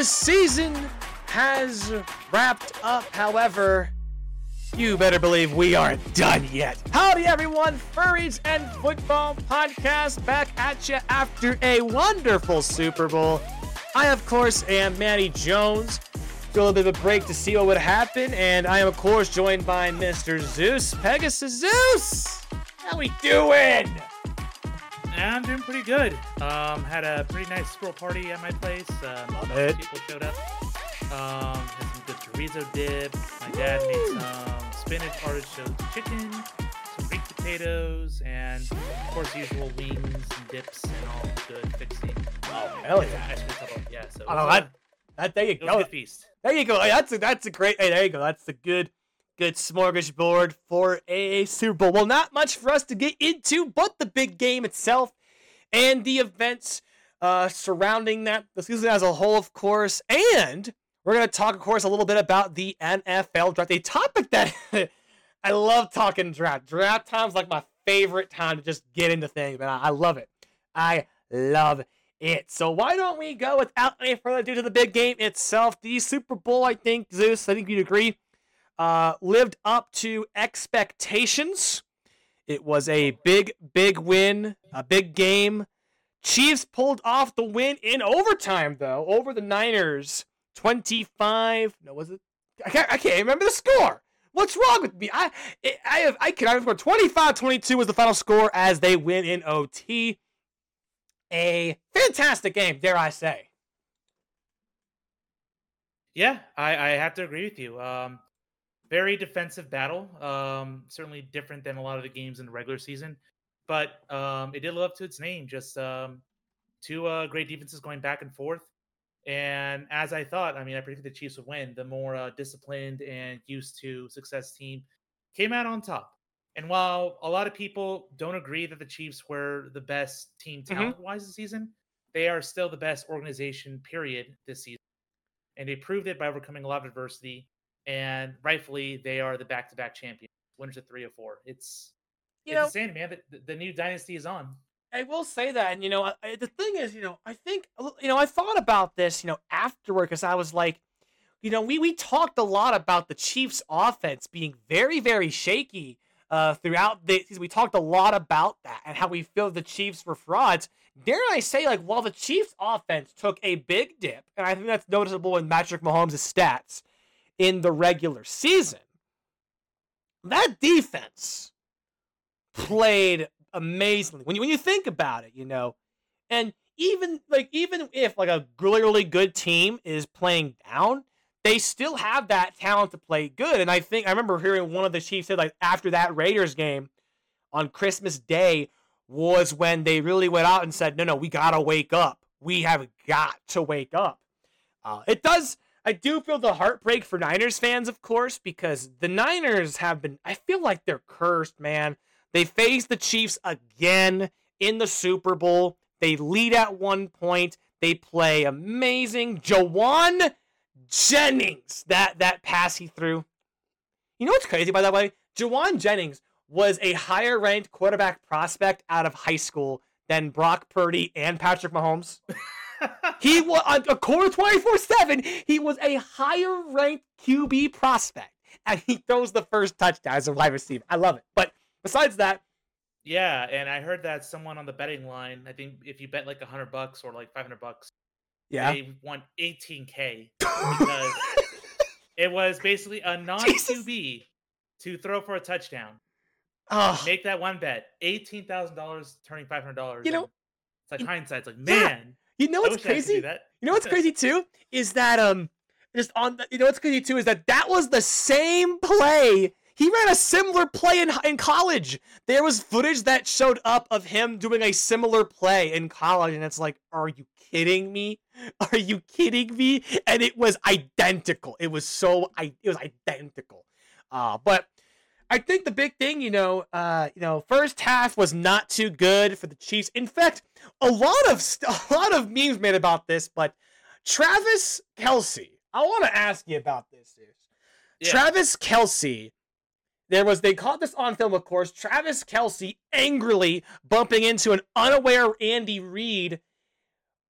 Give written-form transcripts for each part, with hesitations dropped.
The season has wrapped up, however, you better believe we aren't done yet. Howdy everyone, Furries and Football podcast back at you after a wonderful Super Bowl. I, of course, am Mani Jones. Do a little bit of a break to see what would happen, and I am, of course, joined by Mr. Zeus Pegasus Zeus. How we doing? I'm doing pretty good. Had a pretty nice squirrel party at my place. Love it. People showed up. Had some good chorizo dip. My dad made some spinach artichoke chicken, some baked potatoes, and of course the usual wings and dips and all good fixing. Oh, hell yeah! Yeah, so there you go. Feast. There you go. That's a great. Hey, there you go. That's a good smorgasbord for a Super Bowl. Well, not much for us to get into, but the big game itself and the events surrounding that, excuse me, as a whole, of course. And we're going to talk, of course, a little bit about the NFL draft, a topic that I love talking draft. Draft time's like my favorite time to just get into things, but I love it. I love it. So why don't we go without any further ado to the big game itself? The Super Bowl, I think, Zeus, I think you'd agree, lived up to expectations. It was a big win, a big game. Chiefs pulled off the win in overtime, though, over the Niners. 25. No, was it? I can't remember the score. What's wrong with me? I remember 25-22 was the final score as they win in OT. A fantastic game, dare I say. Yeah, I have to agree with you. Very defensive battle. Certainly different than a lot of the games in the regular season, but it did live up to its name. Just two great defenses going back and forth. And as I thought, I predicted the Chiefs would win. The more disciplined and used to success team came out on top. And while a lot of people don't agree that the Chiefs were the best team talent-wise this season, they are still the best organization, period, this season. And they proved it by overcoming a lot of adversity. And rightfully, they are the back-to-back champions. Winners of 3 or 4. It's insane, man. The new dynasty is on. I will say that, and the thing is, I think, I thought about this, afterward, because I was like, we talked a lot about the Chiefs' offense being very, very shaky throughout the season. We talked a lot about that and how we feel the Chiefs were frauds. Dare I say, while the Chiefs' offense took a big dip, and I think that's noticeable in Patrick Mahomes' stats in the regular season, that defense played amazingly. When you think about it, and even if a really good team is playing down, they still have that talent to play good. And I think I remember hearing one of the Chiefs say after that Raiders game on Christmas Day was when they really went out and said, no, we gotta wake up. We have got to wake up. I do feel the heartbreak for Niners fans, of course, because the Niners have been, I feel like they're cursed, man. They face the Chiefs again in the Super Bowl. They lead at one point. They play amazing. Jawan Jennings, that pass he threw. You know what's crazy, by the way? Jawan Jennings was a higher-ranked quarterback prospect out of high school than Brock Purdy and Patrick Mahomes. He was, according to 24/7, he was a higher-ranked QB prospect. And he throws the first touchdown as a wide receiver. I love it. But besides that, yeah, and I heard that someone on the betting line, I think if you bet $100 or $500, yeah, they won $18,000 because it was basically a non-QB to throw for a touchdown. Oh. Make that one bet, $18,000 turning $500. It's hindsight. It's man. Yeah. You know what's crazy? You know what's crazy too is that that was the same play. He ran a similar play in college. There was footage that showed up of him doing a similar play in college, and it's like, are you kidding me? Are you kidding me? And it was identical. It was identical. But I think the big thing, first half was not too good for the Chiefs. In fact, a lot of memes made about this, but Travis Kelce, I want to ask you about this, dude. Yeah. Travis Kelce. They caught this on film, of course. Travis Kelce angrily bumping into an unaware Andy Reid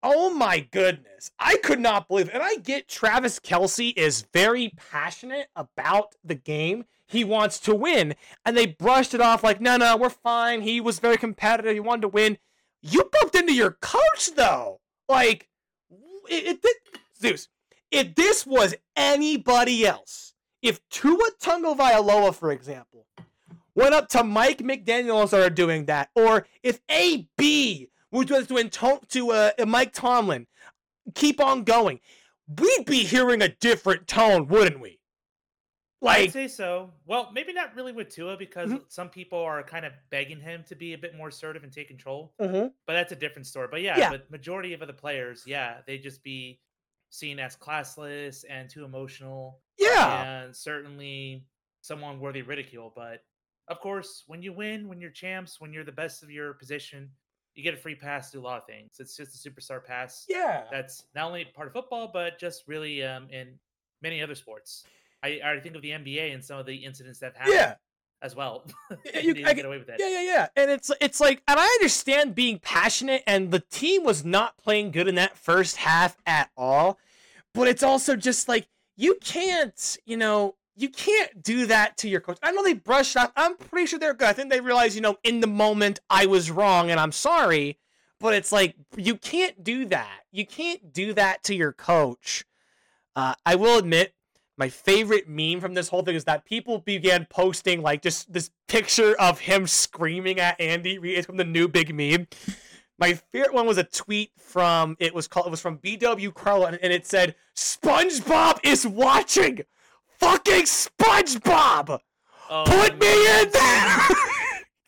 Oh my goodness. I could not believe it. And I get Travis Kelce is very passionate about the game. He wants to win. And they brushed it off like, no, we're fine. He was very competitive. He wanted to win. You bumped into your coach, though. Like, Zeus, if this was anybody else, if Tua Tungo-Vailoa, for example, went up to Mike McDaniel and started doing that, or if A.B., which was to Mike Tomlin, keep on going, we'd be hearing a different tone, wouldn't we? Like, I'd say so. Well, maybe not really with Tua, because some people are kind of begging him to be a bit more assertive and take control. Mm-hmm. But that's a different story. But yeah, but majority of the players, they just be seen as classless and too emotional. Yeah. And certainly someone worthy ridicule. But of course, when you win, when you're champs, when you're the best of your position, you get a free pass to do a lot of things. It's just a superstar pass. Yeah. That's not only part of football, but just really in many other sports. I think of the NBA and some of the incidents that happened as well. They get away with that. Yeah. And it's like, and I understand being passionate, and the team was not playing good in that first half at all. But it's also just like, you can't do that to your coach. I know they brushed off. I'm pretty sure they're good. I think they realized, in the moment I was wrong and I'm sorry. But it's like, you can't do that. You can't do that to your coach. I will admit, my favorite meme from this whole thing is that people began posting like just this picture of him screaming at Andy Reid. It's from the new big meme. My favorite one was a tweet from it was from BW Carlo, and it said, "SpongeBob is watching, fucking SpongeBob, put me in there."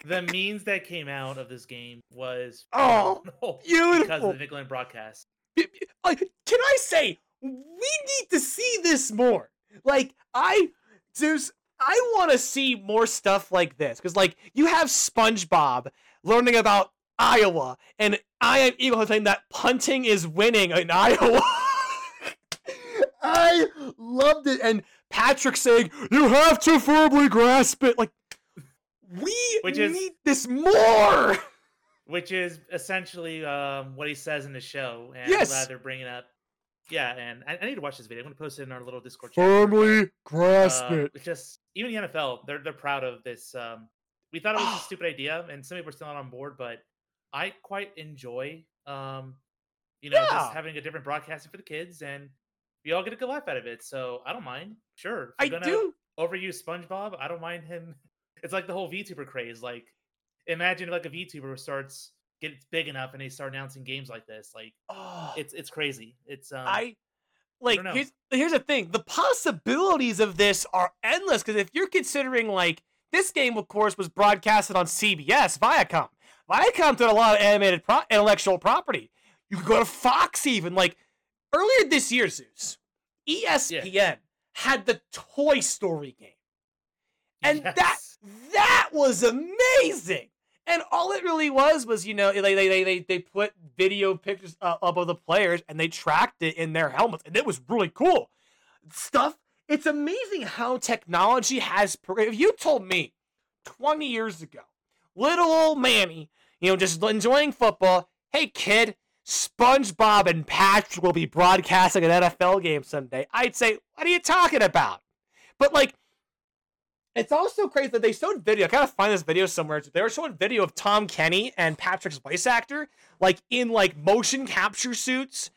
The memes that came out of this game was beautiful because of the Nickelodeon broadcast. Can I say we need to see this more? Like, I want to see more stuff like this. Because, like, you have SpongeBob learning about Iowa, and I Am Eagle saying that punting is winning in Iowa. I loved it. And Patrick saying, "You have to firmly grasp it." Like, we need this more. Which is essentially what he says in the show. And yes. I'm glad they're bringing up. Yeah, and I need to watch this video. I'm going to post it in our little Discord channel. Firmly grasp it. It's just, even the NFL, they're proud of this. We thought it was a stupid idea, and some people were still not on board, but I quite enjoy, just having a different broadcasting for the kids, and we all get a good laugh out of it, so I don't mind. Sure. If you're going to overuse SpongeBob, I don't mind him. It's like the whole VTuber craze. Like, imagine like a VTuber starts... gets big enough and they start announcing games like this. Like, it's crazy. It's here's the thing. The possibilities of this are endless, because if you're considering, like, this game, of course, was broadcasted on CBS, Viacom. Viacom did a lot of animated intellectual property. You could go to Fox even. Like, earlier this year, Zeus, ESPN had the Toy Story game. And that was amazing. And all it really was, they put video pictures up of the players and they tracked it in their helmets. And it was really cool stuff. It's amazing how technology has... If you told me 20 years ago, little old Manny, just enjoying football, "Hey, kid, SpongeBob and Patrick will be broadcasting an NFL game someday," I'd say, "What are you talking about?" But, like, it's also crazy that they showed video. I gotta find this video somewhere. They were showing video of Tom Kenny and Patrick's voice actor, like, in, like, motion capture suits,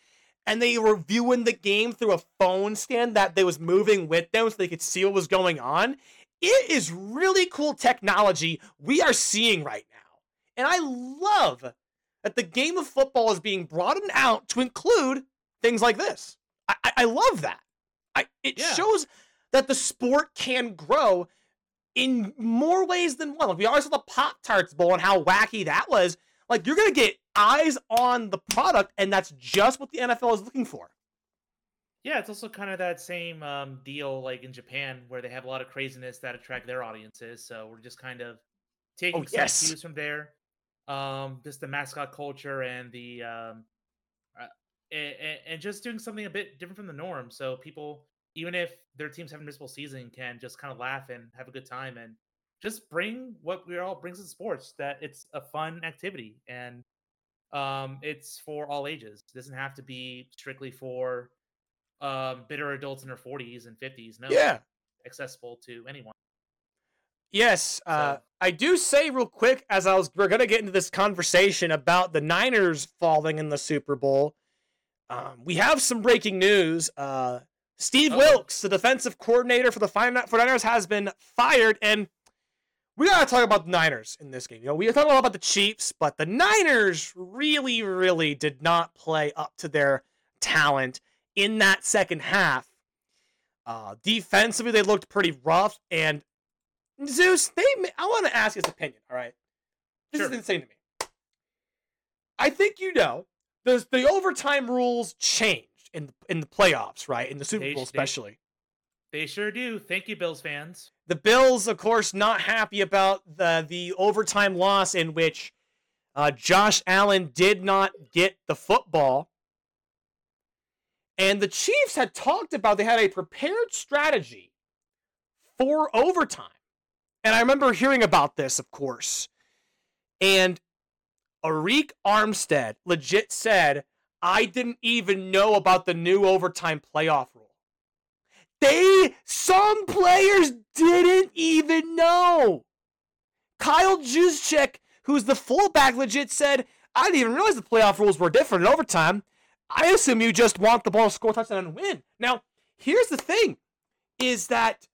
and they were viewing the game through a phone stand that they was moving with them so they could see what was going on. It is really cool technology we are seeing right now. And I love that the game of football is being broadened out to include things like this. I love that. It shows that the sport can grow in more ways than one. Like, we always saw the Pop-Tarts Bowl and how wacky that was. Like, you're going to get eyes on the product, and that's just what the NFL is looking for. Yeah, it's also kind of that same deal like in Japan, where they have a lot of craziness that attract their audiences. So we're just kind of taking some cues from there. Just the mascot culture and the and just doing something a bit different from the norm. So people, even if their teams have a miserable season, can just kind of laugh and have a good time and just bring what we all brings in sports, that it's a fun activity. And It's for all ages. It doesn't have to be strictly for bitter adults in their 40s and 50s. No, yeah, accessible to anyone. Yes, I do say real quick, as we're going to get into this conversation about the Niners falling in the Super Bowl, we have some breaking news. Steve Wilks, the defensive coordinator for the 49ers, has been fired, and we got to talk about the Niners in this game. You know, we talk a lot about the Chiefs, but the Niners really, really did not play up to their talent in that second half. Defensively, they looked pretty rough, and Zeus, I want to ask his opinion, all right? This is insane to me. I think you know the overtime rules changed in the playoffs, right? In the Super Bowl especially. They sure do. Thank you, Bills fans. The Bills, of course, not happy about the overtime loss in which Josh Allen did not get the football. And the Chiefs had talked about they had a prepared strategy for overtime. And I remember hearing about this, of course. And Arik Armstead legit said, I didn't even know about the new overtime playoff rule. Some players didn't even know. Kyle Juszczyk, who's the fullback, legit said, I didn't even realize the playoff rules were different in overtime. I assume you just want the ball to score a touchdown and win. Now, here's the thing, is that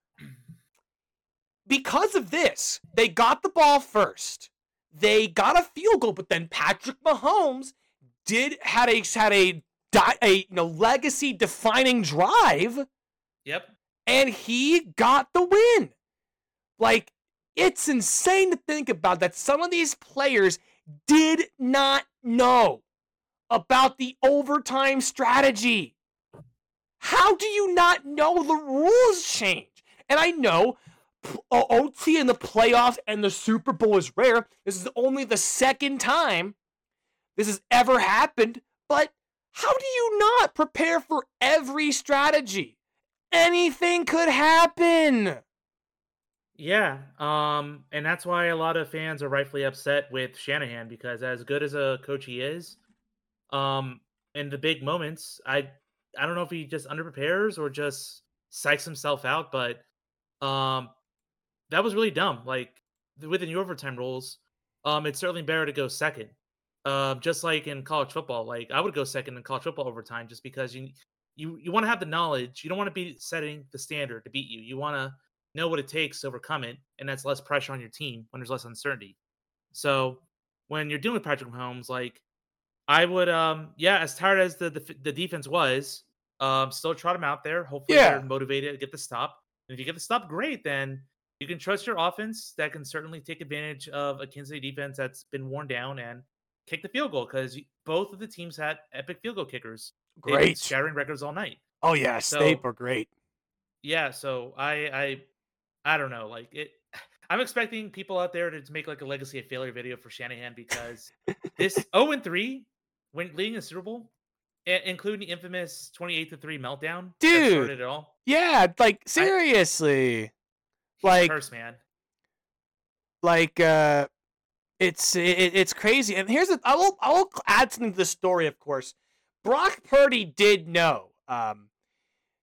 because of this, they got the ball first. They got a field goal, but then Patrick Mahomes had a legacy defining drive. Yep. And he got the win. Like, it's insane to think about that some of these players did not know about the overtime strategy. How do you not know the rules change? And I know OT in the playoffs and the Super Bowl is rare. This is only the second time this has ever happened. But how do you not prepare for every strategy? Anything could happen. Yeah, and that's why a lot of fans are rightfully upset with Shanahan, because as good as a coach he is, in the big moments, I don't know if he just underprepares or just psychs himself out, but that was really dumb. Like, with the new overtime rules, it's certainly better to go second. Just like in college football, like I would go second in college football overtime, just because you want to have the knowledge. You don't want to be setting the standard to beat you. You want to know what it takes to overcome it, and that's less pressure on your team when there's less uncertainty. So when you're dealing with Patrick Mahomes, like I would, as tired as the defense was, still trot him out there. Hopefully they're motivated to get the stop. And if you get the stop, great. Then you can trust your offense that can certainly take advantage of a Kansas City defense that's been worn down and kick the field goal, because both of the teams had epic field goal kickers. Great. They've been shattering records all night. Oh, yeah. Stape are great. Yeah. So I don't know. Like, I'm expecting people out there to make like a legacy of failure video for Shanahan, because this 0-3 when leading the Super Bowl, including the infamous 28-3 meltdown. Dude. Started it all. Yeah. Like, seriously. Curse, man. Like, it's crazy. And here's I will add something to the story, of course. Brock Purdy did know.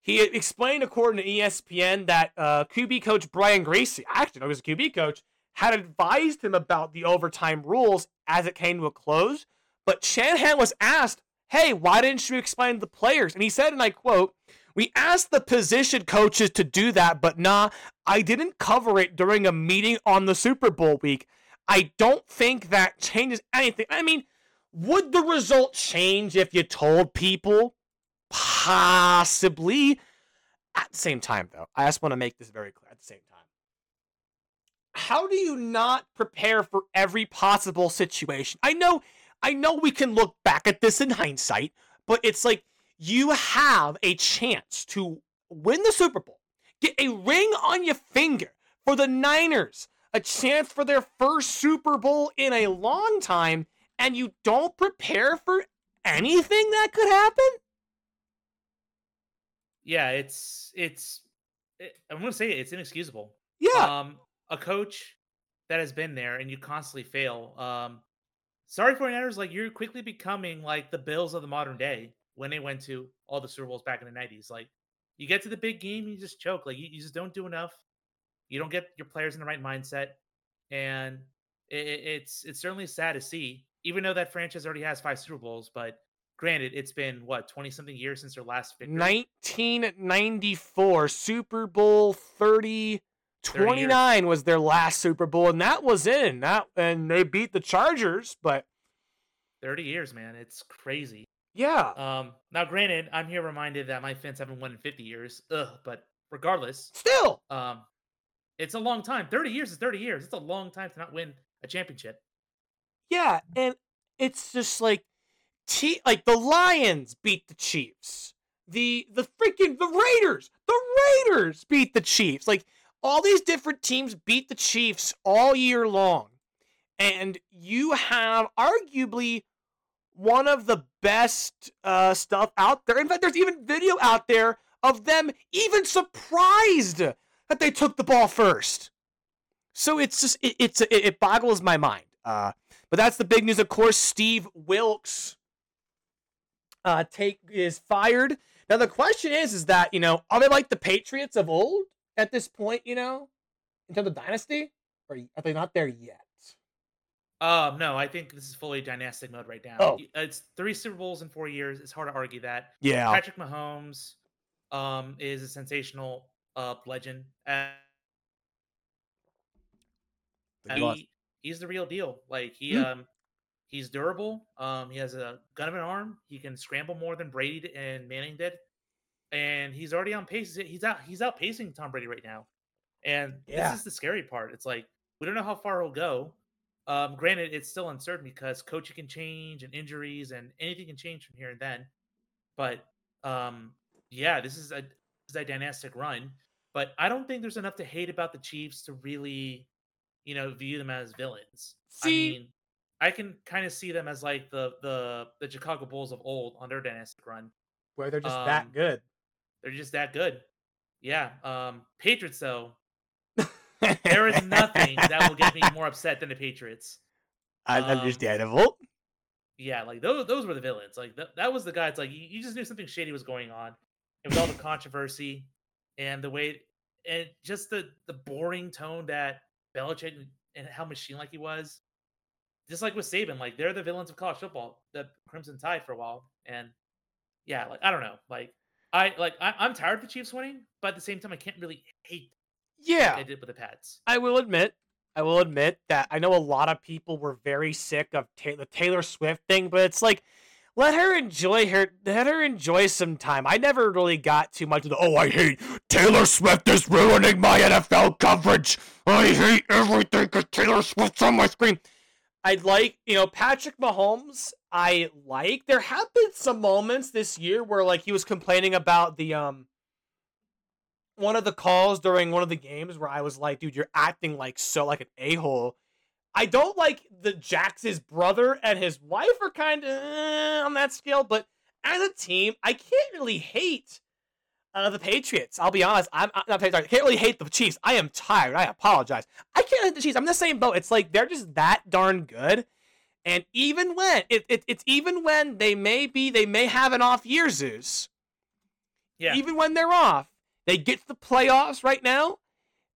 He explained, according to ESPN, that QB coach Brian Gracie, actually, no, he was a QB coach, had advised him about the overtime rules as it came to a close. But Shanahan was asked, hey, why didn't you explain to the players? And he said, and I quote, we asked the position coaches to do that, but I didn't cover it during a meeting on the Super Bowl week. I don't think that changes anything. I mean, would the result change if you told people? Possibly. At the same time, though, I just want to make this very clear. At the same time, how do you not prepare for every possible situation? I know we can look back at this in hindsight, but it's like you have a chance to win the Super Bowl, get a ring on your finger for the Niners, a chance for their first Super Bowl in a long time, and you don't prepare for anything that could happen? Yeah, I'm going to say it's inexcusable. Yeah. A coach that has been there and you constantly fail, sorry 49ers, like you're quickly becoming like the Bills of the modern day when they went to all the Super Bowls back in the 90s. Like you get to the big game, you just choke. Like you just don't do enough. You don't get your players in the right mindset. And it's certainly sad to see, even though that franchise already has 5 Super Bowls, but granted, it's been, what, 20-something years since their last victory? 1994, Super Bowl 29 was their last Super Bowl, and that was in. And they beat the Chargers, but... 30 years, man. It's crazy. Yeah. Now, granted, I'm here reminded that my Fins haven't won in 50 years, but regardless... Still! It's a long time. 30 years is 30 years. It's a long time to not win a championship. Yeah, and it's just like... like the Lions beat the Chiefs, the Raiders beat the Chiefs. Like all these different teams beat the Chiefs all year long, and you have arguably one of the best stuff out there. In fact, there's even video out there of them even surprised that they took the ball first. So it's just it boggles my mind. But that's the big news, of course. Steve Wilks. Take is fired. Now the question is that, you know, are they like the Patriots of old at this point, you know, in terms of dynasty, or are they not there yet? No, I think this is fully dynastic mode right now. Oh. It's 3 Super Bowls in 4 years. It's hard to argue that. Yeah. Patrick Mahomes is a sensational legend. He's the real deal. Like he's durable. He has a gun of an arm. He can scramble more than Brady and Manning did. And he's already on pace. He's outpacing Tom Brady right now. And This is the scary part. It's like, we don't know how far he'll go. Granted, it's still uncertain because coaching can change and injuries and anything can change from here and then. But this is a dynastic run. But I don't think there's enough to hate about the Chiefs to really, you know, view them as villains. See? I mean, I can kind of see them as like the Chicago Bulls of old on their dynastic run, where they're just that good. They're just that good. Yeah. Patriots though, there is nothing that will get me more upset than the Patriots. Understandable. Yeah, like those were the villains. Like that was the guy. It's like you just knew something shady was going on, and with all the controversy and the way and just the boring tone that Belichick and how machine-like he was. Just like with Saban, like they're the villains of college football, the Crimson Tide for a while, and yeah, like I don't know, I'm tired of the Chiefs winning, but at the same time, I can't really hate. Yeah, like I did with the Pats. I will admit that I know a lot of people were very sick of the Taylor Swift thing, but it's like let her enjoy some time. I never really got too much of the I hate Taylor Swift is ruining my NFL coverage. I hate everything because Taylor Swift's on my screen. Patrick Mahomes, there have been some moments this year where, like, he was complaining about the, one of the calls during one of the games where I was like, dude, you're acting like an a-hole. I don't like the Jax's brother and his wife are kind of on that scale, but as a team, I can't really hate the Patriots. I'll be honest. I can't really hate the Chiefs. I am tired. I apologize. I can't hate the Chiefs. I'm in the same boat. It's like they're just that darn good. And even when they may have an off year, Zeus. Yeah. Even when they're off, they get to the playoffs right now,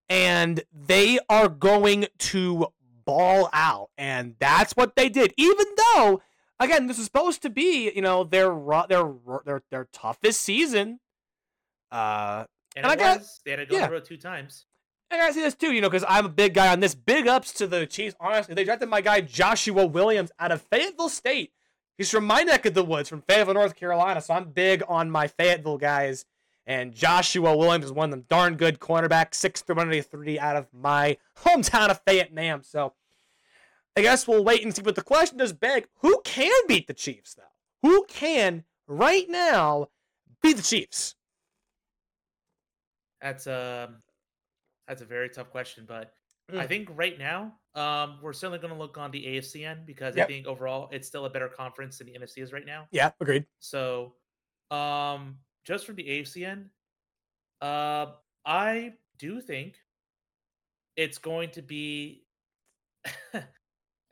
and they are going to ball out. And that's what they did. Even though, again, this is supposed to be, you know, their toughest season. They had to go on the road 2 times. I gotta see this too, you know, because I'm a big guy on this. Big ups to the Chiefs. Honestly, they drafted my guy Joshua Williams out of Fayetteville State. He's from my neck of the woods, from Fayetteville, North Carolina. So I'm big on my Fayetteville guys. And Joshua Williams is one of them darn good cornerback, 6'3", out of my hometown of Fayette, Nam. So I guess we'll wait and see. But the question is big: who can beat the Chiefs though? Who can right now beat the Chiefs? That's a very tough question, but I think right now we're certainly going to look on the AFC end because I think overall it's still a better conference than the NFC is right now. Yeah, agreed. So, just from the AFC end, I do think it's going to be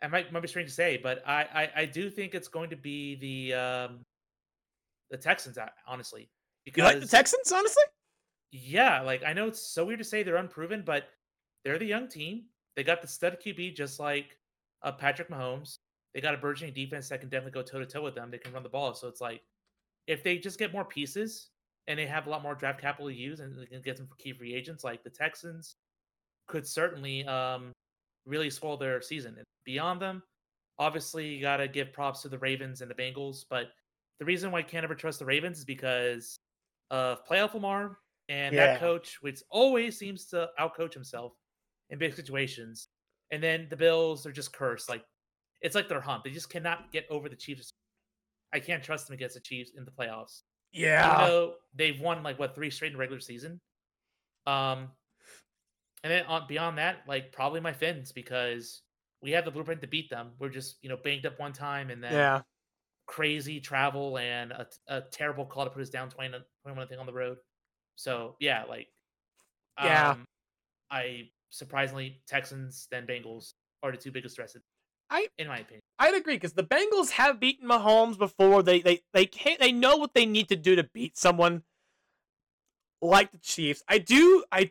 it might be strange to say, but I do think it's going to be the Texans, honestly. Because, you like the Texans, honestly? Yeah, like I know it's so weird to say they're unproven, but they're the young team. They got the stud QB just like Patrick Mahomes. They got a burgeoning defense that can definitely go toe-to-toe with them. They can run the ball. So it's like if they just get more pieces and they have a lot more draft capital to use and they can get some key free agents, like the Texans could certainly really swallow their season. And beyond them, obviously you got to give props to the Ravens and the Bengals. But the reason why I can't ever trust the Ravens is because of playoff Lamar and that coach, which always seems to outcoach himself in big situations. And then the Bills are just cursed. Like, it's like their hump. They just cannot get over the Chiefs. I can't trust them against the Chiefs in the playoffs. Yeah. Even though they've won, like, what, 3 straight in the regular season? And then beyond that, like, probably my Fins, because we have the blueprint to beat them. We're just, you know, banged up one time and then crazy travel and a terrible call to put us down 21 on the road. So, yeah, like, surprisingly, Texans, then Bengals are the 2 biggest threats. In my opinion, I'd agree, because the Bengals have beaten Mahomes before. They know what they need to do to beat someone like the Chiefs. I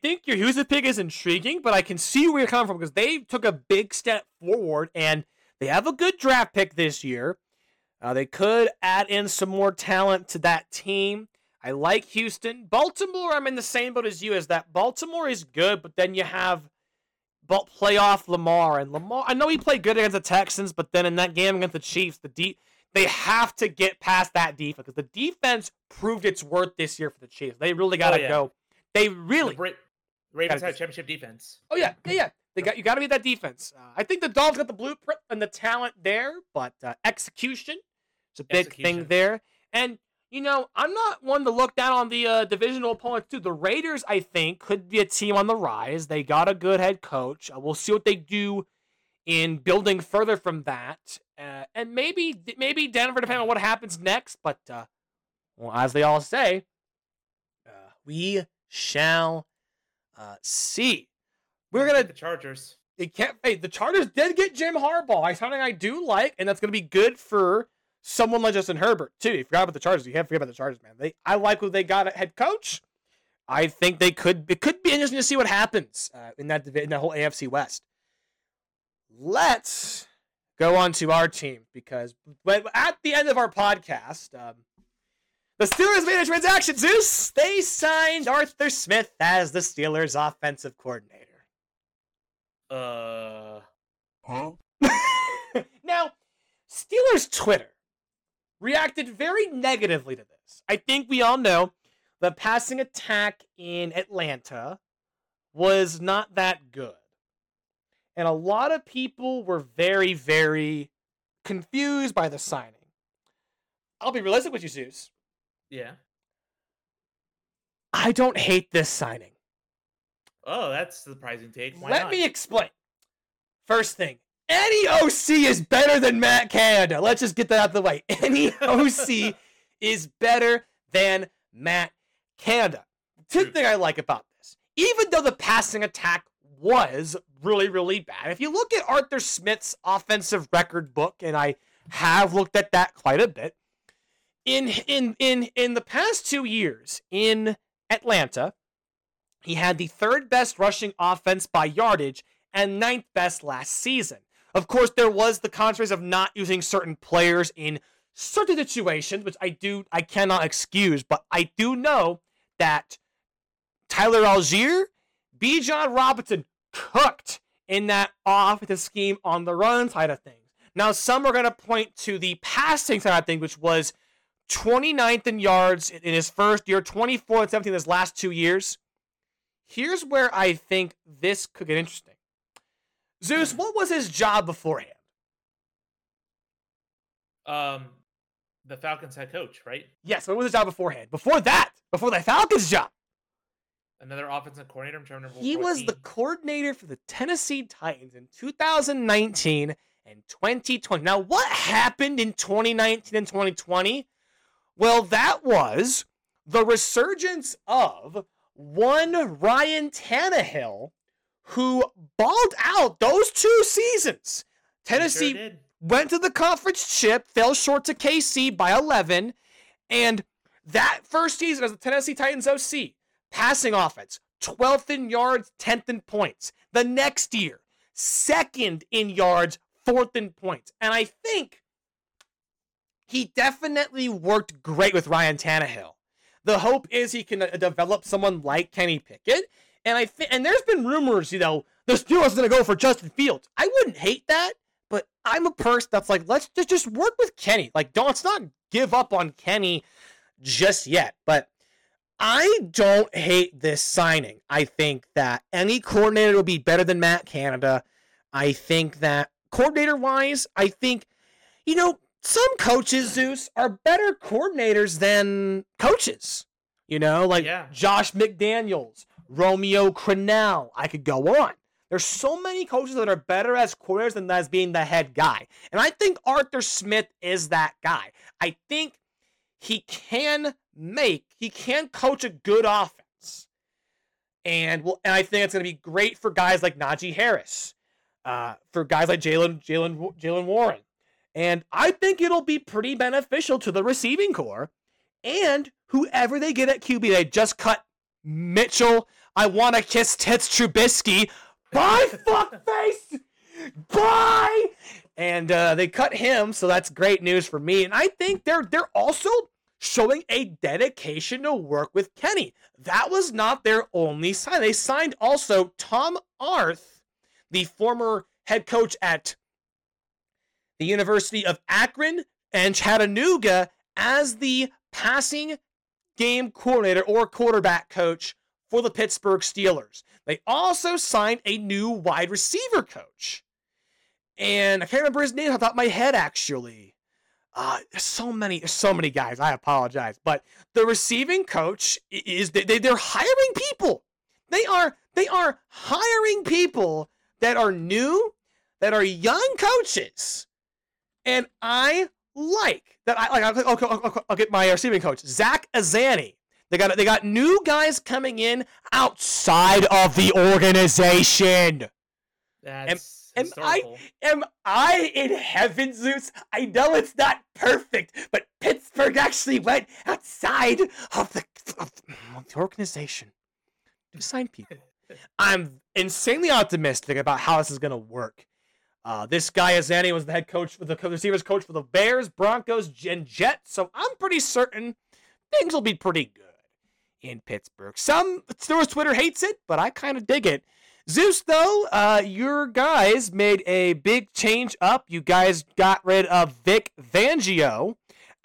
think your Houston pick is intriguing, but I can see where you're coming from, because they took a big step forward and they have a good draft pick this year. They could add in some more talent to that team. I like Houston. Baltimore, I'm in the same boat as you, as that Baltimore is good, but then you have playoff Lamar, and Lamar, I know he played good against the Texans, but then in that game against the Chiefs, they have to get past that defense, because the defense proved its worth this year for the Chiefs. They really got to go. They really Ravens had a championship defense. Oh yeah. You got to be that defense. I think the Dolphins got the blueprint and the talent there, but execution is a big thing there. And you know, I'm not one to look down on the divisional opponents, too. The Raiders, I think, could be a team on the rise. They got a good head coach. We'll see what they do in building further from that. And maybe Denver, depending on what happens next. But, as they all say, we shall see. We're going to... The Chargers. The Chargers did get Jim Harbaugh. It's something I do like, and that's going to be good for... someone like Justin Herbert, too. You forgot about the Chargers. You can't forget about the Chargers, man. I like what they got at head coach. I think it could be interesting to see what happens in that whole AFC West. Let's go on to our team, because at the end of our podcast, the Steelers made a transaction, Zeus. They signed Arthur Smith as the Steelers offensive coordinator. Now, Steelers Twitter reacted very negatively to this. I think we all know the passing attack in Atlanta was not that good. And a lot of people were very, very confused by the signing. I'll be realistic with you, Zeus. Yeah. I don't hate this signing. Oh, that's a surprising take. Let me explain. First thing. Any OC is better than Matt Canada. Let's just get that out of the way. Any OC is better than Matt Canada. The thing I like about this, even though the passing attack was really, really bad, if you look at Arthur Smith's offensive record book, and I have looked at that quite a bit, in the past 2 years in Atlanta, he had the 3rd best rushing offense by yardage and 9th best last season. Of course, there was the controversy of not using certain players in certain situations, which I cannot excuse, but I do know that Tyler Algier, Bijan Robinson cooked in that offensive scheme on the run side of things. Now, some are going to point to the passing side of things, which was 29th in yards in his first year, 24th and 17th in his last 2 years. Here's where I think this could get interesting. Zeus, what was his job beforehand? The Falcons head coach, right? Yes, what was his job beforehand? Before the Falcons job. Another offensive coordinator. He was the coordinator for the Tennessee Titans in 2019 and 2020. Now, what happened in 2019 and 2020? Well, that was the resurgence of one Ryan Tannehill, who balled out those 2 seasons. Tennessee sure went to the conference chip, fell short to KC by 11, and that first season as the Tennessee Titans OC, passing offense, 12th in yards, 10th in points. The next year, 2nd in yards, 4th in points. And I think he definitely worked great with Ryan Tannehill. The hope is he can develop someone like Kenny Pickett. And there's been rumors, you know, the Steelers are going to go for Justin Fields. I wouldn't hate that, but I'm a person that's like, let's just work with Kenny. Like, let's not give up on Kenny just yet. But I don't hate this signing. I think that any coordinator will be better than Matt Canada. I think that coordinator-wise, I think, you know, some coaches, Zeus, are better coordinators than coaches. You know, like Josh McDaniels, Romeo Crennel. I could go on. There's so many coaches that are better as coordinators than as being the head guy. And I think Arthur Smith is that guy. I think he can coach a good offense. And I think it's going to be great for guys like Najee Harris, for guys like Jalen Warren. And I think it'll be pretty beneficial to the receiving core and whoever they get at QB. They just cut Mitchell. I want to kiss tits Trubisky. Bye, fuckface! Bye! And they cut him, so that's great news for me. And I think they're also showing a dedication to work with Kenny. That was not their only sign. They signed also Tom Arth, the former head coach at the University of Akron and Chattanooga, as the passing game coordinator or quarterback coach for the Pittsburgh Steelers. They also signed a new wide receiver coach. And I can't remember his name off the top of my head, actually. So many guys. I apologize. But the receiving coach is they're hiring people. They are hiring people that are new, that are young coaches. And I like that. I'll get my receiving coach, Zach Azani. They got new guys coming in outside of the organization. That's historical. Am I in heaven, Zeus? I know it's not perfect, but Pittsburgh actually went outside of the organization to sign people. I'm insanely optimistic about how this is going to work. This guy, Azani, was the head coach, the receivers coach for the Bears, Broncos, and Jets. So I'm pretty certain things will be pretty good in Pittsburgh. Some Steelers Twitter hates it, but I kind of dig it. Zeus, though, your guys made a big change up. You guys got rid of Vic Fangio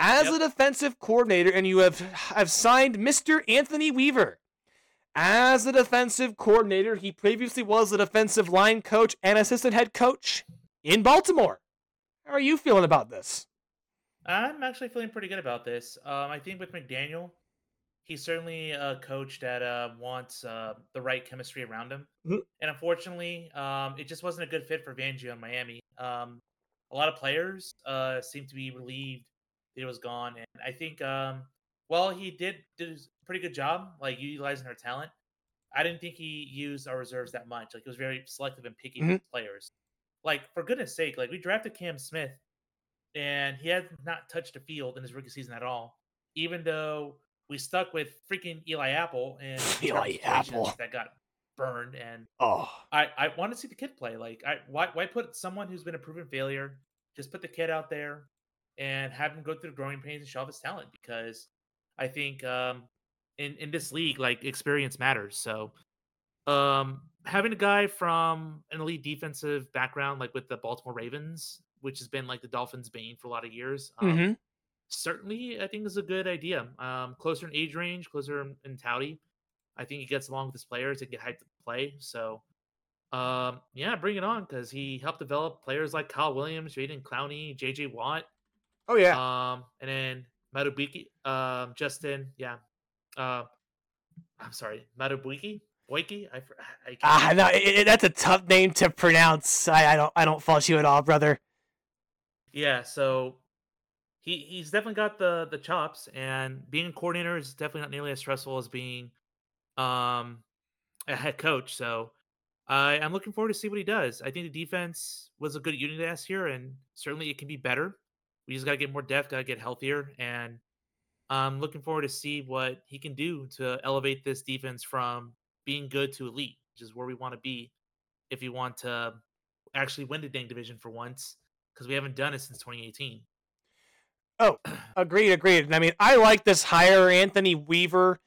as a defensive coordinator, and you have signed Mr. Anthony Weaver as a defensive coordinator. He previously was a defensive line coach and assistant head coach in Baltimore. How are you feeling about this? I'm actually feeling pretty good about this. I think with McDaniel, he certainly a coach that wants the right chemistry around him. Mm-hmm. And unfortunately, it just wasn't a good fit for Fangio in Miami. A lot of players seemed to be relieved that he was gone. And I think while he did a pretty good job, like utilizing our talent, I didn't think he used our reserves that much. Like, he was very selective in picking players. Like, for goodness sake, like, we drafted Cam Smith, and he had not touched a field in his rookie season at all, even though we stuck with freaking Eli Apple and Eli Apple that got burned. And I want to see the kid play. Like, why put someone who's been a proven failure? Just put the kid out there and have him go through the growing pains and show off his talent, because I think in this league, like, experience matters. So having a guy from an elite defensive background, like with the Baltimore Ravens, which has been like the Dolphins' bane for a lot of years. Certainly, I think is a good idea. Closer in age range, closer in touty. I think he gets along with his players and get hyped to play. So, bring it on, because he helped develop players like Kyle Williams, Jaden Clowney, J.J. Watt. Oh, yeah. And then Mudubuisi, Justin, yeah. I'm sorry, Mudubuisi? Boyki? That's a tough name to pronounce. I don't fault you at all, brother. Yeah, so he's definitely got the chops, and being a coordinator is definitely not nearly as stressful as being a head coach. So I'm looking forward to see what he does. I think the defense was a good unit last year, and certainly it can be better. We just got to get more depth, got to get healthier, and I'm looking forward to see what he can do to elevate this defense from being good to elite, which is where we want to be if you want to actually win the dang division for once, because we haven't done it since 2018. Oh, agreed. I mean, I like this hire. Anthony Weaver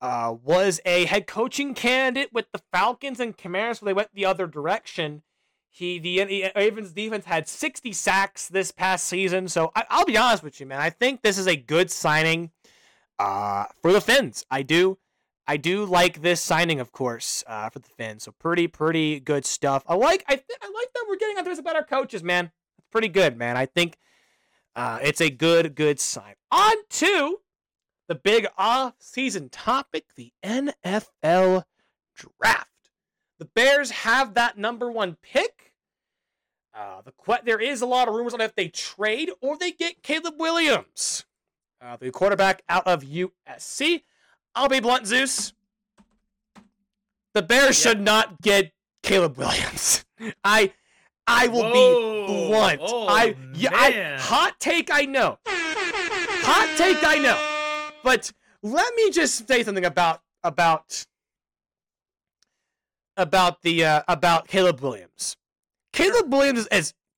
was a head coaching candidate with the Falcons and Commanders, so they went the other direction. The Ravens defense had 60 sacks this past season, so I'll be honest with you, man. I think this is a good signing for the Fins. I do like this signing, of course, for the Fins. So pretty good stuff. I like that we're getting others better coaches, man. It's pretty good, man. I think it's a good sign. On to the big off-season topic, the NFL Draft. The Bears have that number one pick. There is a lot of rumors on if they trade or they get Caleb Williams, the quarterback out of USC. I'll be blunt, Zeus. The Bears should not get Caleb Williams. I will be blunt. Oh, hot take, I know. But let me just say something about Caleb Williams. Caleb Williams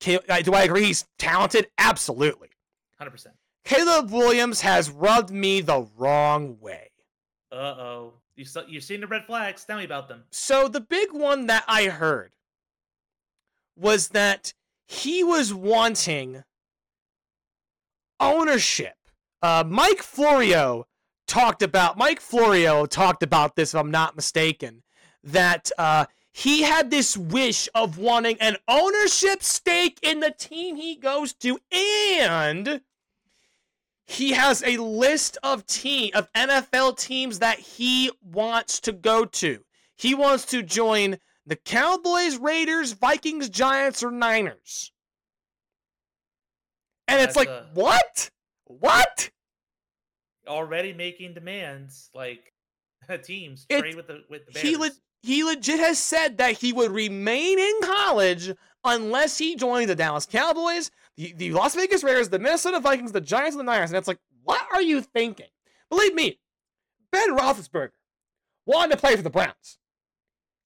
do I agree he's talented? Absolutely. 100%. Caleb Williams has rubbed me the wrong way. Uh-oh. You're seeing the red flags. Tell me about them. So the big one that I heard was that he was wanting ownership. Mike Florio talked about this, if I'm not mistaken, that he had this wish of wanting an ownership stake in the team he goes to, and he has a list of NFL teams that he wants to go to. He wants to join the Cowboys, Raiders, Vikings, Giants, or Niners. And it's like, what? Already making demands, like teams trade with the Bears. He legit has said that he would remain in college unless he joined the Dallas Cowboys, the Las Vegas Raiders, the Minnesota Vikings, the Giants, and the Niners. And it's like, what are you thinking? Believe me, Ben Roethlisberger wanted to play for the Browns.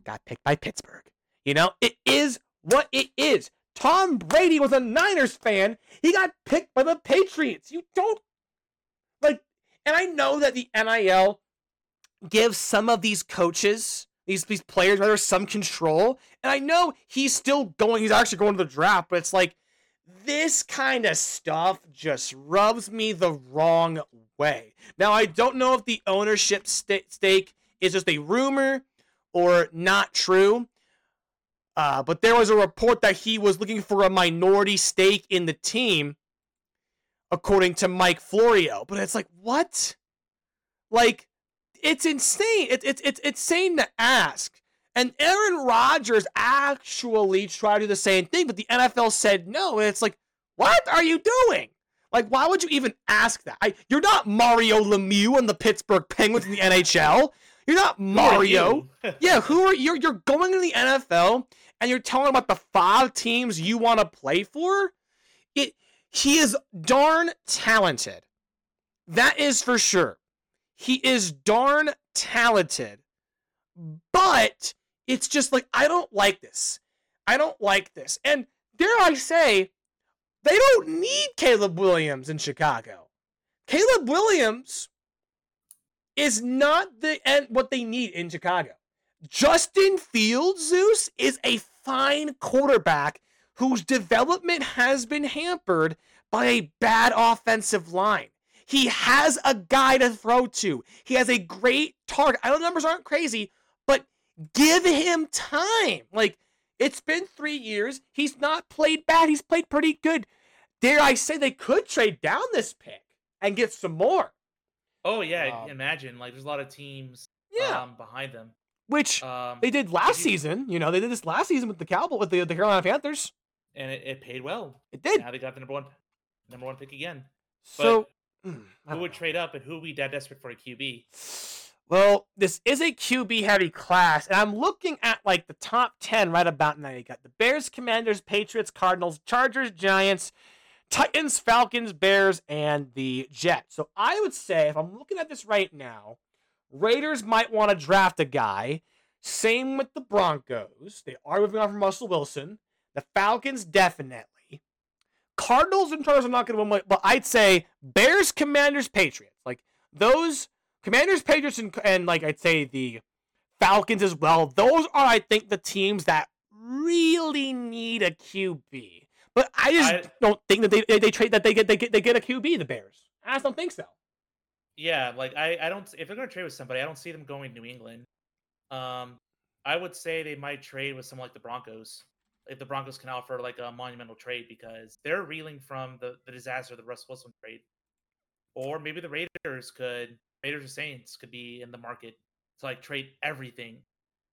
Got picked by Pittsburgh. You know, it is what it is. Tom Brady was a Niners fan. He got picked by the Patriots. You don't, like, and I know that the NIL gives some of these coaches, these players, rather, some control. And I know he's actually going to the draft, but it's like, this kind of stuff just rubs me the wrong way. Now, I don't know if the ownership stake is just a rumor or not true, but there was a report that he was looking for a minority stake in the team, according to Mike Florio. But it's like, what? Like, it's insane. It's insane to ask. And Aaron Rodgers actually tried to do the same thing, but the NFL said no. And it's like, what are you doing? Like, why would you even ask that? You're not Mario Lemieux and the Pittsburgh Penguins in the NHL. You're not Mario. Who are you? Yeah, who are you? You're going to the NFL and you're telling about the 5 teams you want to play for? He is darn talented. That is for sure. He is darn talented. But it's just like, I don't like this. And dare I say, they don't need Caleb Williams in Chicago. Caleb Williams is not what they need in Chicago. Justin Fields, Zeus, is a fine quarterback whose development has been hampered by a bad offensive line. He has a guy to throw to. He has a great target. I know the numbers aren't crazy, but give him time. Like, it's been 3 years. He's not played bad. He's played pretty good. Dare I say they could trade down this pick and get some more. Oh, yeah, imagine. Like, there's a lot of teams behind them. Which they did last season. You know, they did this last season with the Cowboys, with the Carolina Panthers. And it paid well. It did. Now they got the number one pick again. But so, who would trade up and who would be that desperate for a QB? Well, this is a QB-heavy class, and I'm looking at, like, the top 10 right about now. You got the Bears, Commanders, Patriots, Cardinals, Chargers, Giants, Titans, Falcons, Bears, and the Jets. So I would say, if I'm looking at this right now, Raiders might want to draft a guy. Same with the Broncos. They are moving on from Russell Wilson. The Falcons, definitely. Cardinals and Chargers are not going to win, but I'd say Bears, Commanders, Patriots. Like, those... Commanders, Patriots, and like I'd say the Falcons as well. Those are, I think, the teams that really need a QB. But I just don't think that they get a QB. The Bears, I just don't think so. Yeah, like I don't. If they're going to trade with somebody, I don't see them going to New England. I would say they might trade with someone like the Broncos if the Broncos can offer like a monumental trade because they're reeling from the disaster of the Russell Wilson trade. Or maybe the Raiders could. Raiders or Saints could be in the market to like trade everything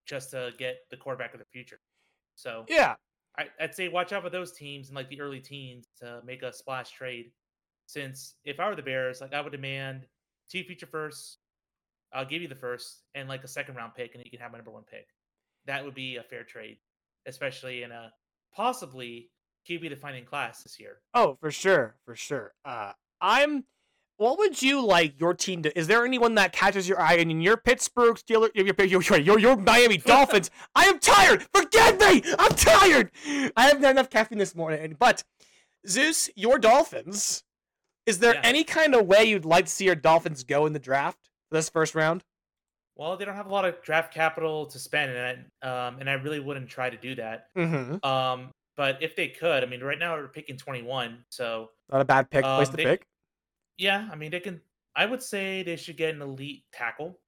just to get the quarterback of the future. So yeah, I'd say watch out for those teams in like the early teens to make a splash trade. Since if I were the Bears, like I would demand 2 future firsts. I'll give you the first and like a second round pick, and you can have my number 1 pick. That would be a fair trade, especially in a possibly QB defining class this year. Oh, for sure, for sure. What would you like your team to? Is there anyone that catches your eye? And in your Pittsburgh Steelers, your Miami Dolphins. I am tired. Forgive me. I'm tired. I haven't had enough caffeine this morning. But Zeus, your Dolphins. Is there any kind of way you'd like to see your Dolphins go in the draft this first round? Well, they don't have a lot of draft capital to spend, and I really wouldn't try to do that. Mm-hmm. But if they could, I mean, right now we're picking 21, so not a bad pick place to pick. Yeah, I mean, they can. I would say they should get an elite tackle,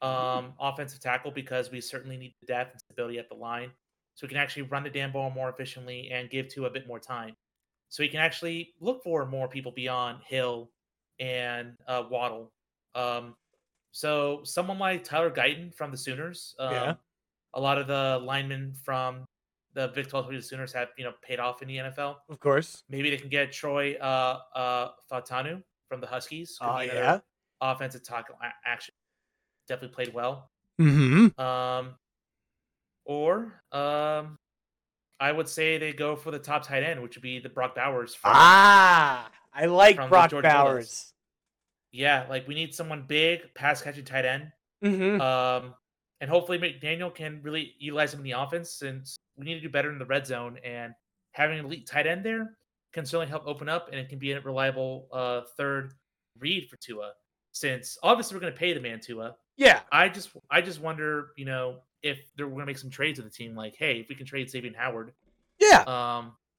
offensive tackle, because we certainly need the depth and stability at the line, so we can actually run the damn ball more efficiently and give Tua a bit more time, so we can actually look for more people beyond Hill and Waddle. So someone like Tyler Guyton from the Sooners. A lot of the linemen from the Big 12 who the Sooners have, you know, paid off in the NFL. Of course, maybe they can get Troy Fautanu. From the Huskies. Oh, yeah. Offensive tackle action. Definitely played well. Mm-hmm. I would say they go for the top tight end, which would be the Brock Bowers. I like Brock Bowers. Yeah, like we need someone big, pass-catching tight end. Mm-hmm. And hopefully McDaniel can really utilize him in the offense since we need to do better in the red zone. And having an elite tight end there can certainly help open up, and it can be a reliable third read for Tua. Since obviously we're going to pay the man Tua. Yeah, I just wonder, you know, if they're going to make some trades with the team, like, hey, if we can trade Sabian Howard,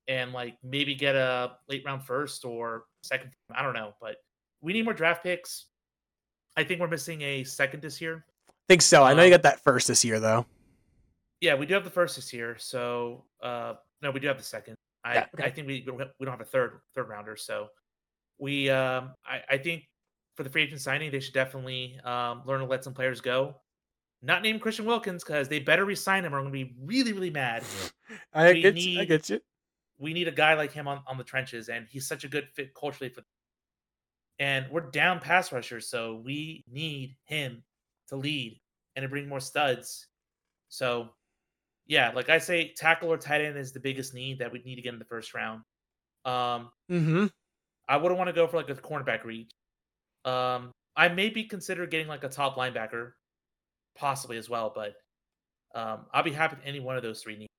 and like maybe get a late round first or second. I don't know, but we need more draft picks. I think we're missing a second this year. I think so. I know you got that first this year, though. Yeah, we do have the first this year. So no, we do have the second. I think we don't have a third rounder, so we I think for the free agent signing they should definitely learn to let some players go. Not name Christian Wilkins because they better re-sign him, or I'm gonna be really really mad. I get you. We need a guy like him on the trenches, and he's such a good fit culturally for. And we're down pass rushers, so we need him to lead and to bring more studs. So. Yeah, like I say, tackle or tight end is the biggest need that we need to get in the first round. I wouldn't want to go for like a cornerback reach. I may be considered getting like a top linebacker, possibly as well, but I'll be happy with any one of those three needs.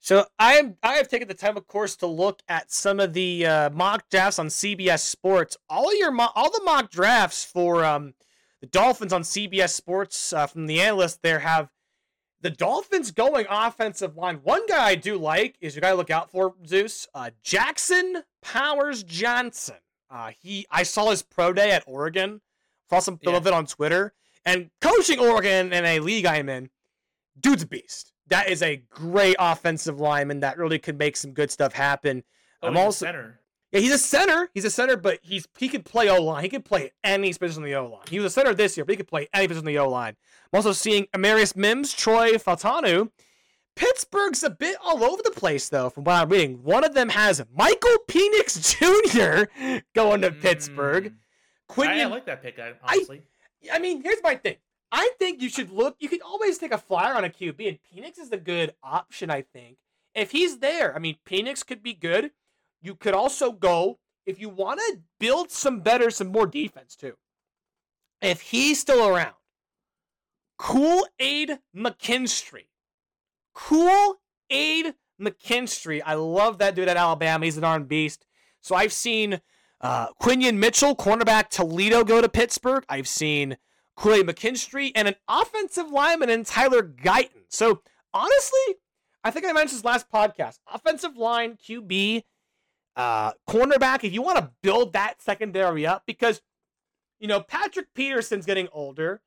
So I have taken the time, of course, to look at some of the mock drafts on CBS Sports. All the mock drafts for the Dolphins on CBS Sports from the analysts there have. The Dolphins going offensive line. One guy I do like is you got to look out for, Zeus, Jackson Powers Johnson. I saw his pro day at Oregon. Saw some film of it on Twitter. And coaching Oregon in a league I'm in, dude's a beast. That is a great offensive lineman that really could make some good stuff happen. Oh, he's a center. Yeah, he's a center. He's a center, but he could play O-line. He could play any position on the O-line. He was a center this year, but he could play any position on the O-line. I'm also seeing Amarius Mims, Troy Fautanu. Pittsburgh's a bit all over the place, though, from what I'm reading. One of them has Michael Penix Jr. going to Pittsburgh. I like that pick, honestly. I mean, here's my thing. I think you should look. You can always take a flyer on a QB, and Penix is the good option, I think. If he's there, I mean, Penix could be good. You could also go, if you want to build some more defense, too. If he's still around, Kool-Aid McKinstry. Kool-Aid McKinstry. I love that dude at Alabama. He's a darn beast. So I've seen Quinyon Mitchell, cornerback Toledo, go to Pittsburgh. I've seen Kool-Aid McKinstry and an offensive lineman in Tyler Guyton. So, honestly, I think I mentioned this last podcast. Offensive line, QB, cornerback, if you want to build that secondary up, because, you know, Patrick Peterson's getting older,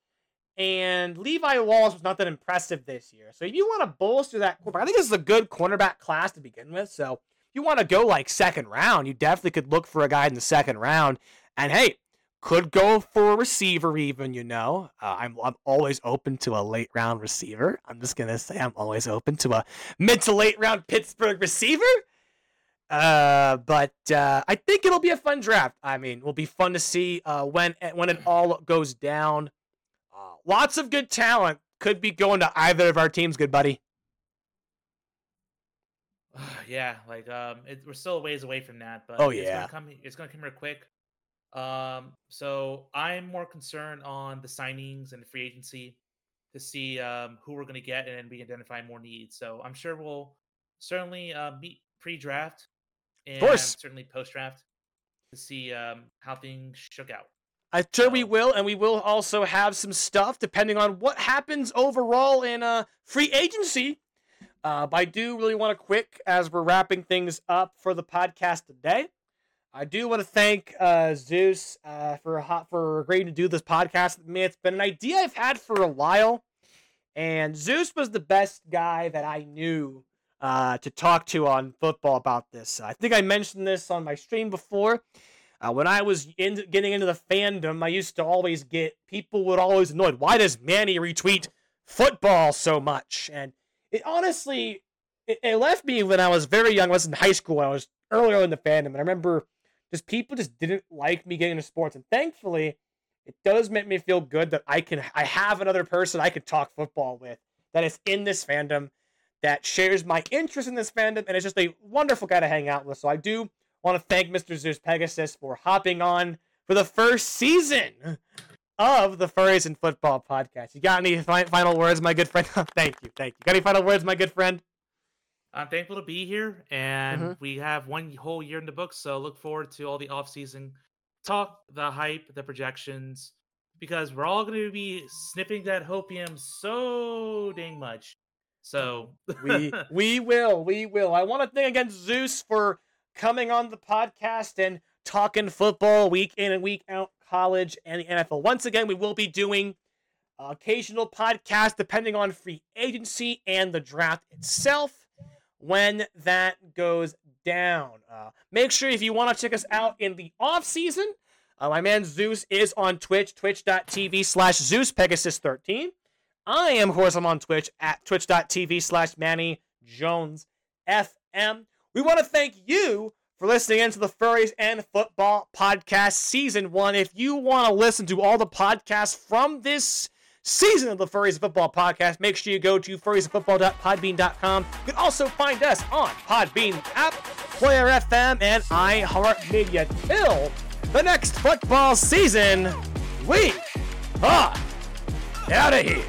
and Levi Wallace was not that impressive this year. So if you want to bolster that cornerback, I think this is a good cornerback class to begin with. So if you want to go like second round, you definitely could look for a guy in the second round. And hey, could go for a receiver even, you know. I'm always open to a late round receiver. I'm just going to say I'm always open to a mid to late round Pittsburgh receiver. But I think it'll be a fun draft. I mean, it'll be fun to see when it all goes down. Lots of good talent could be going to either of our teams, good buddy. Yeah, like we're still a ways away from that, but it's gonna come real quick. So I'm more concerned on the signings and the free agency to see who we're gonna get, and then we identify more needs. So I'm sure we'll certainly meet pre-draft. And of course. Certainly post-draft to see how things shook out. I'm sure we will, and we will also have some stuff depending on what happens overall in free agency. But I do really want to quick, as we're wrapping things up for the podcast today, I do want to thank Zeus for agreeing to do this podcast with me. It's been an idea I've had for a while, and Zeus was the best guy that I knew to talk to on football about this. I think I mentioned this on my stream before. When I was getting into the fandom, I used to always get, people would always annoyed, why does Manny retweet football so much? And it honestly, it left me when I was very young. I was in high school, I was earlier in the fandom, and I remember just people just didn't like me getting into sports. And thankfully, it does make me feel good that I have another person I could talk football with that is in this fandom, that shares my interest in this fandom, and is just a wonderful guy to hang out with. So I do want to thank Mr. Zeus Pegasus for hopping on for the first season of the Furries and Football podcast. You got any final words, my good friend? Thank you. Got any final words, my good friend? I'm thankful to be here, and we have one whole year in the books, so look forward to all the off-season talk, the hype, the projections, because we're all going to be sniffing that hopium so dang much. So we will. I want to thank again Zeus for coming on the podcast and talking football week in and week out, college and the NFL. Once again, we will be doing occasional podcasts depending on free agency and the draft itself when that goes down. Make sure if you want to check us out in the off season, my man Zeus is on Twitch, twitch.tv/ZeusPegasus13. I am, of course, I'm on Twitch at twitch.tv/ManiJonesFM. We want to thank you for listening into the Furries and Football Podcast Season 1. If you want to listen to all the podcasts from this season of the Furries and Football Podcast, make sure you go to furriesandfootball.podbean.com. You can also find us on Podbean app, Player FM, and iHeartMedia. Till the next football season, we are out of here.